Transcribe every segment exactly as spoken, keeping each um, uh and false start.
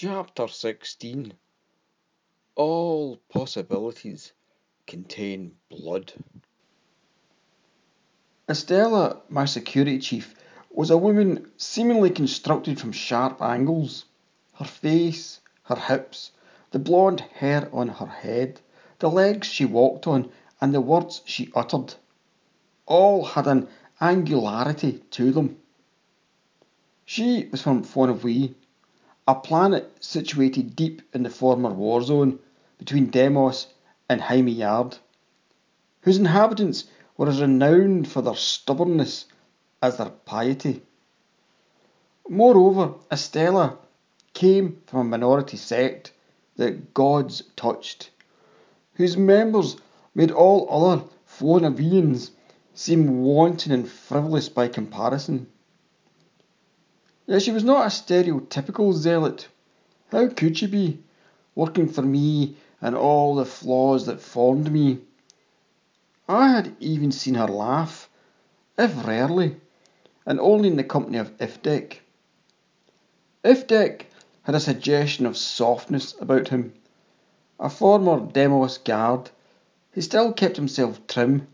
Chapter sixteen. All possibilities contain blood. Estella, my security chief, was a woman seemingly constructed from sharp angles. Her face, her hips, the blonde hair on her head, the legs she walked on, and the words she uttered, all had an angularity to them. She was from Fornavie, a planet situated deep in the former war zone between Demos and Hymeyard, whose inhabitants were as renowned for their stubbornness as their piety. Moreover, Estella came from a minority sect that gods touched, whose members made all other Fornavians seem wanton and frivolous by comparison. Yet she was not a stereotypical zealot. How could she be, working for me and all the flaws that formed me? I had even seen her laugh, if rarely, and only in the company of Ifdek. Ifdek had a suggestion of softness about him. A former Demoist guard, he still kept himself trim,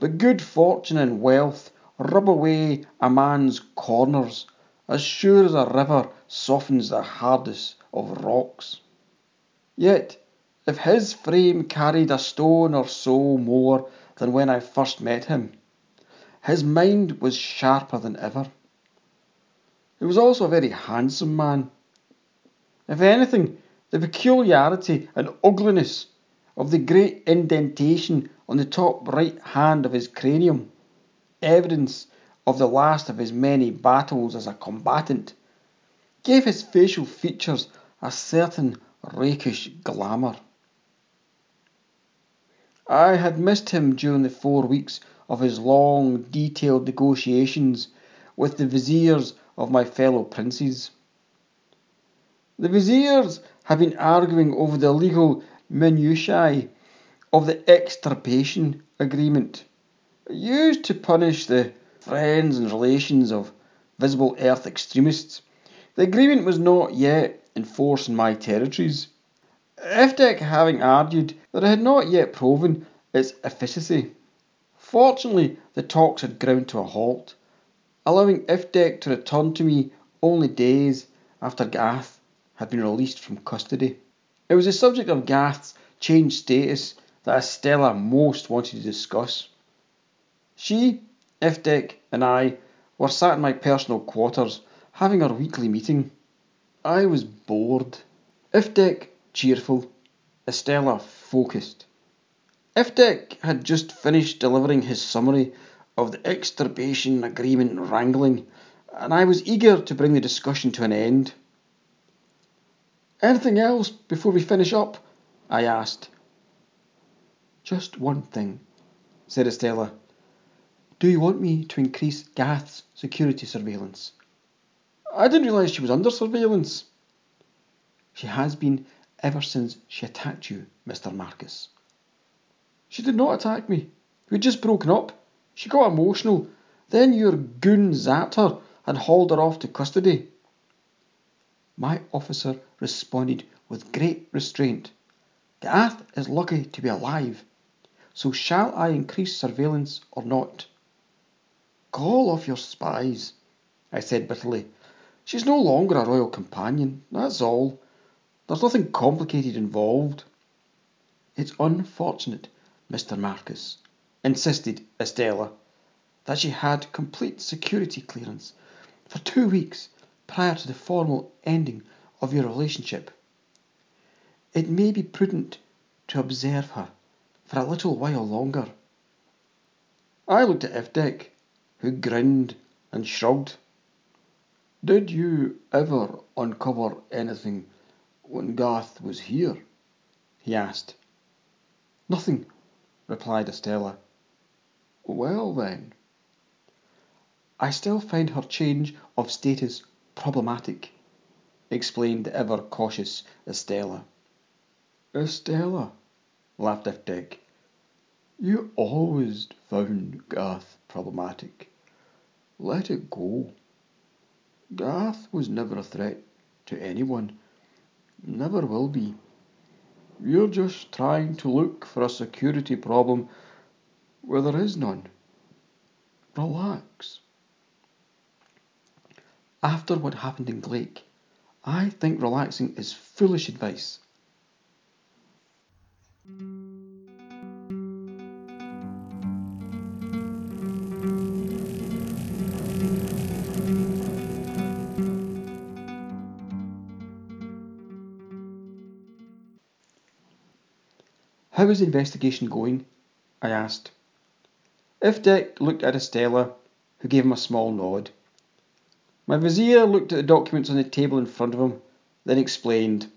but good fortune and wealth rub away a man's corners as sure as a river softens the hardest of rocks. Yet, if his frame carried a stone or so more than when I first met him, his mind was sharper than ever. He was also a very handsome man. If anything, the peculiarity and ugliness of the great indentation on the top right hand of his cranium, evidence of the last of his many battles as a combatant, gave his facial features a certain rakish glamour. I had missed him during the four weeks of his long, detailed negotiations with the viziers of my fellow princes. The viziers had been arguing over the legal minutiae of the extirpation agreement, used to punish the friends and relations of visible earth extremists. The agreement was not yet in force in my territories, Ifdek having argued that it had not yet proven its efficacy. Fortunately, the talks had ground to a halt, allowing Ifdek to return to me only days after Gath had been released from custody. It was the subject of Gath's changed status that Estella most wanted to discuss. She, Ifdek and I were sat in my personal quarters, having our weekly meeting. I was bored. Ifdek cheerful, Estella focused. Ifdek had just finished delivering his summary of the extirpation agreement wrangling, and I was eager to bring the discussion to an end. "Anything else before we finish up?" I asked. "Just one thing," said Estella. "Do you want me to increase Gath's security surveillance?" I didn't realise she was under surveillance. "She has been ever since she attacked you, Mister Marcus." "She did not attack me. We'd just broken up. She got emotional. Then your goon zapped her and hauled her off to custody." My officer responded with great restraint. "Gath is lucky to be alive. So shall I increase surveillance or not?" "Call off your spies," I said bitterly. "She's no longer a royal companion, that's all. There's nothing complicated involved." "It's unfortunate, Mister Marcus," insisted Estella, "that she had complete security clearance for two weeks prior to the formal ending of your relationship. It may be prudent to observe her for a little while longer. I looked at Ifdek, who grinned and shrugged. Did you ever uncover anything when Gath was here? He asked. Nothing, replied Estella. Well then. I still find her change of status problematic, explained the ever-cautious Estella. Estella, laughed Ifdek, you always found Gath problematic. Let it go. Gath was never a threat to anyone. Never will be. You're just trying to look for a security problem where there is none. Relax. After what happened in Glake, I think relaxing is foolish advice. How is the investigation going? I asked. Ifdek looked at Estella, who gave him a small nod. My vizier looked at the documents on the table in front of him, then explained.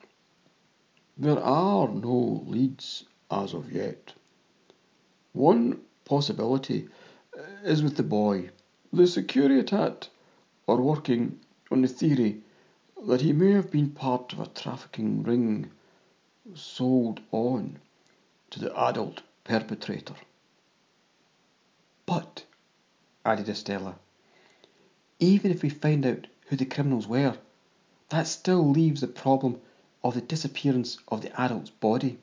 There are no leads as of yet. One possibility is with the boy. The Securitat are working on the theory that he may have been part of a trafficking ring sold on to the adult perpetrator. But, added Estella, even if we find out who the criminals were, that still leaves the problem of the disappearance of the adult's body.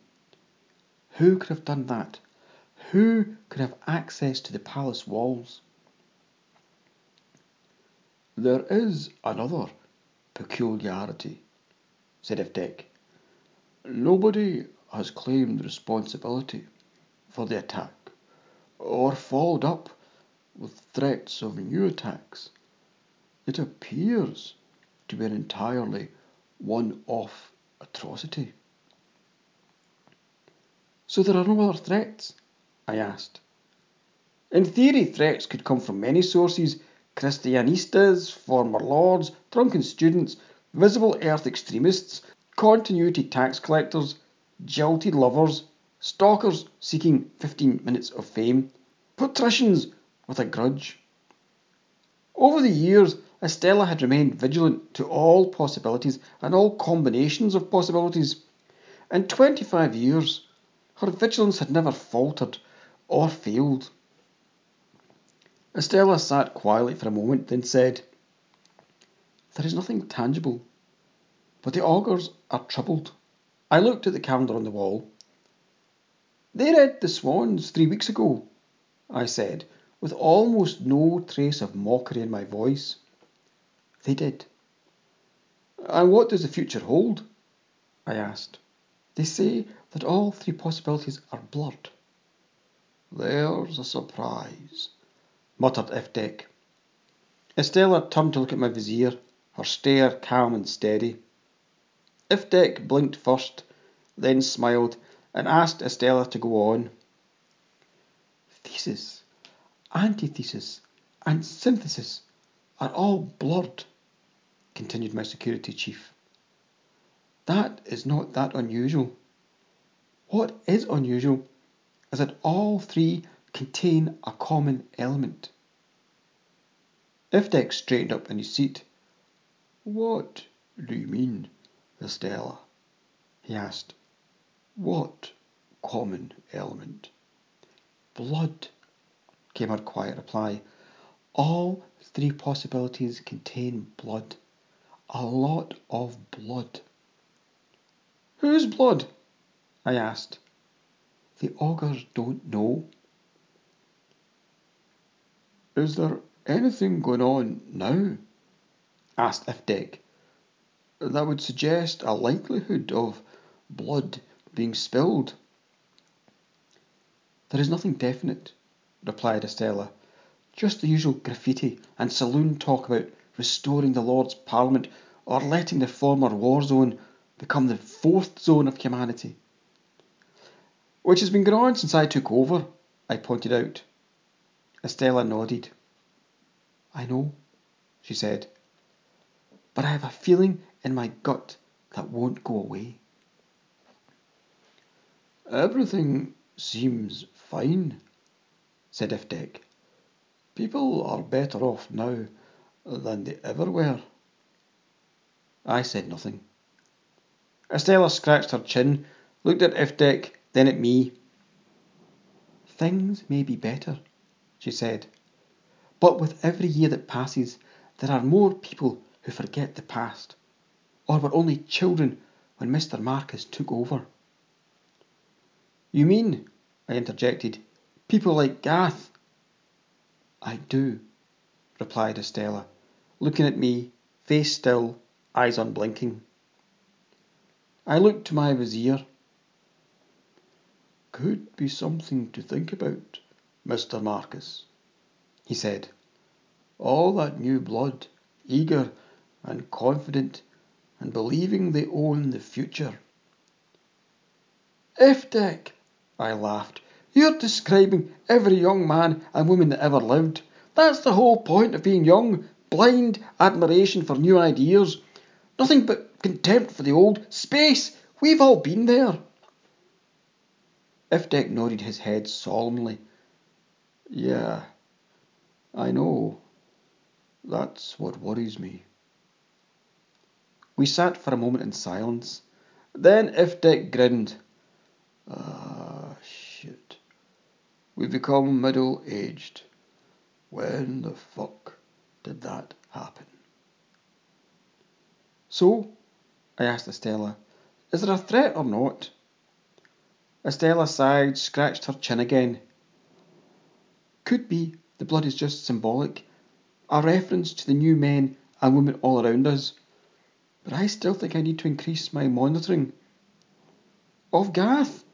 Who could have done that? Who could have access to the palace walls? There is another peculiarity, said Ifdek. Nobody has claimed responsibility for the attack or followed up with threats of new attacks. It appears to be an entirely one-off atrocity. So there are no other threats? I asked. In theory, threats could come from many sources. Christianistas, former lords, drunken students, visible earth extremists, continuity tax collectors, jilted lovers, stalkers seeking fifteen minutes of fame, patricians with a grudge. Over the years, Estella had remained vigilant to all possibilities and all combinations of possibilities. In twenty-five years, her vigilance had never faltered or failed. Estella sat quietly for a moment, then said, There is nothing tangible, but the augurs are troubled. I looked at the calendar on the wall. They read the swans three weeks ago, I said, with almost no trace of mockery in my voice. They did. And what does the future hold? I asked. They say that all three possibilities are blurred. There's a surprise, muttered Ifdek. Estella turned to look at my vizier, her stare calm and steady. Ifdek blinked first, then smiled and asked Estella to go on. Thesis, antithesis and synthesis are all blurred, continued my security chief. That is not that unusual. What is unusual is that all three contain a common element. Ifdek straightened up in his seat. What do you mean, Estella? He asked. What common element? Blood, came her quiet reply. All three possibilities contain blood. A lot of blood. Whose blood? I asked. The augurs don't know. Is there anything going on now? Asked Ifdek. That would suggest a likelihood of blood being spilled. There is nothing definite, replied Estella. Just the usual graffiti and saloon talk about restoring the Lord's Parliament or letting the former war zone become the fourth zone of humanity. "Which has been going on since I took over," I pointed out. Estella nodded. "I know," she said, "but I have a feeling in my gut that won't go away." "Everything seems fine," said Ifdek. "People are better off now than they ever were." I said nothing. Estella scratched her chin, looked at Ifdek, then at me. "Things may be better," she said, "but with every year that passes, there are more people who forget the past, or were only children when Mister Marcus took over." "You mean," I interjected, "people like Gath?" "I do," replied Estella, looking at me, face still, eyes unblinking. I looked to my vizier. "Could be something to think about, Mister Marcus," he said. "All that new blood, eager and confident and believing they own the future." "Ifdek," I laughed, "you're describing every young man and woman that ever lived. That's the whole point of being young, blind admiration for new ideas, nothing but contempt for the old. Space, we've all been there." Ifdek nodded his head solemnly. "Yeah, I know. That's what worries me." We sat for a moment in silence. Then Ifdek grinned. "Ah, shit. We become middle-aged. When the fuck did that happen?" "So," I asked Estella, "is there a threat or not?" Estella sighed, scratched her chin again. "Could be the blood is just symbolic, a reference to the new men and women all around us. But I still think I need to increase my monitoring." "Of Gath?"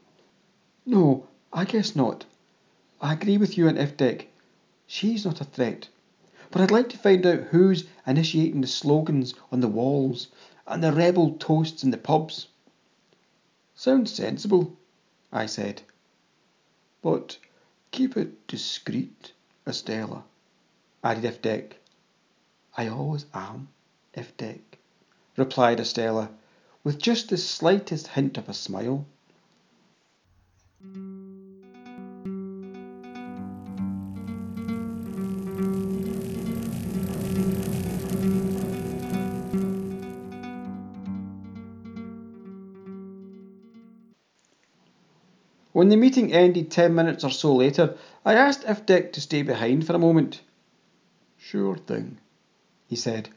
"No, I guess not. I agree with you on Ifdek. She's not a threat, but I'd like to find out who's initiating the slogans on the walls and the rebel toasts in the pubs." "Sounds sensible," I said. "But keep it discreet, Estella," added Ifdek. "I always am, Ifdek," replied Estella, with just the slightest hint of a smile. When the meeting ended ten minutes or so later, I asked Ifdek to stay behind for a moment. "Sure thing," he said,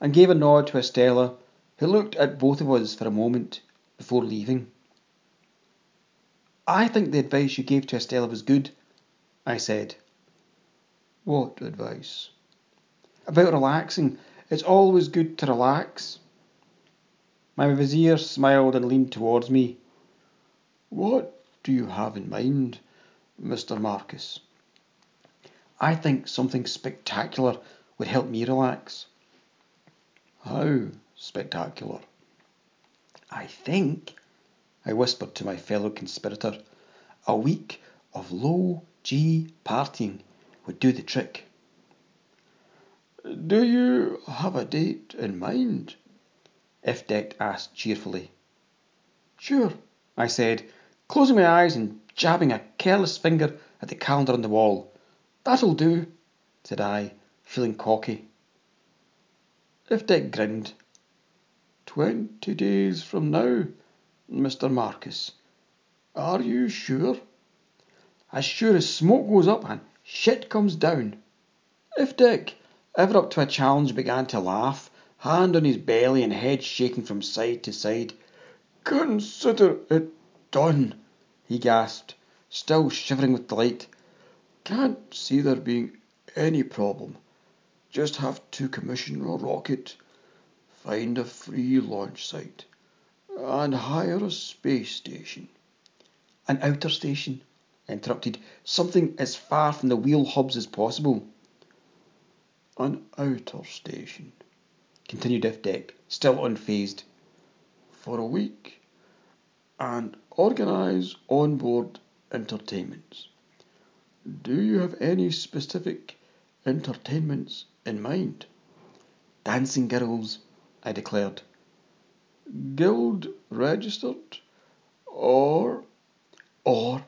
and gave a nod to Estella, who looked at both of us for a moment before leaving. "I think the advice you gave to Estella was good," I said. "What advice?" "About relaxing. It's always good to relax." My vizier smiled and leaned towards me. "What do you have in mind, Mister Marcus?" "I think something spectacular would help me relax." "How spectacular?" "I think," I whispered to my fellow conspirator, "a week of low-G partying would do the trick." "Do you have a date in mind?" Ifdek asked cheerfully. "Sure," I said, closing my eyes and jabbing a careless finger at the calendar on the wall. "That'll do," said I, feeling cocky. Ifdek grinned. "Twenty days from now, Mister Marcus. Are you sure?" "As sure as smoke goes up and shit comes down." Ifdek, ever up to a challenge, began to laugh, hand on his belly and head shaking from side to side. "Consider it done," he gasped, still shivering with delight. "Can't see there being any problem. Just have to commission a rocket, find a free launch site, and hire a space station." "An outer station," I interrupted. "Something as far from the wheel hubs as possible." "An outer station," continued Ifdek, still unfazed, "for a week. and organize onboard entertainments. Do you have any specific entertainments in mind? Dancing girls, I declared. Guild registered? Or? Or,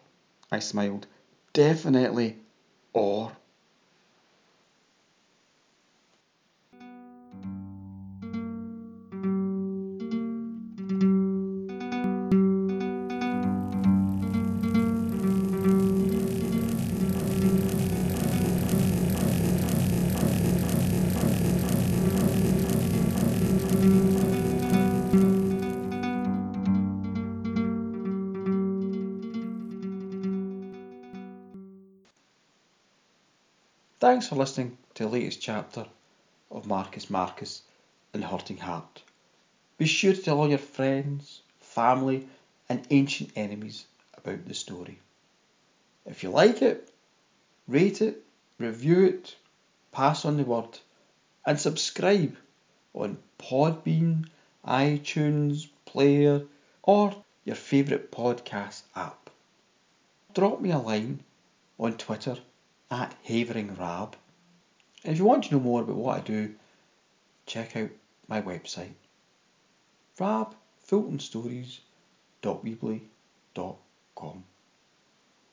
I smiled, definitely or. Thanks for listening to the latest chapter of Marcus Marcus and Hurting Heart. Be sure to tell all your friends, family and ancient enemies about the story. If you like it, rate it, review it, pass on the word and subscribe on Podbean, iTunes, Player or your favourite podcast app. Drop me a line on Twitter at Havering Rab. And if you want to know more about what I do, check out my website, Rab Fulton Stories dot weebly dot com.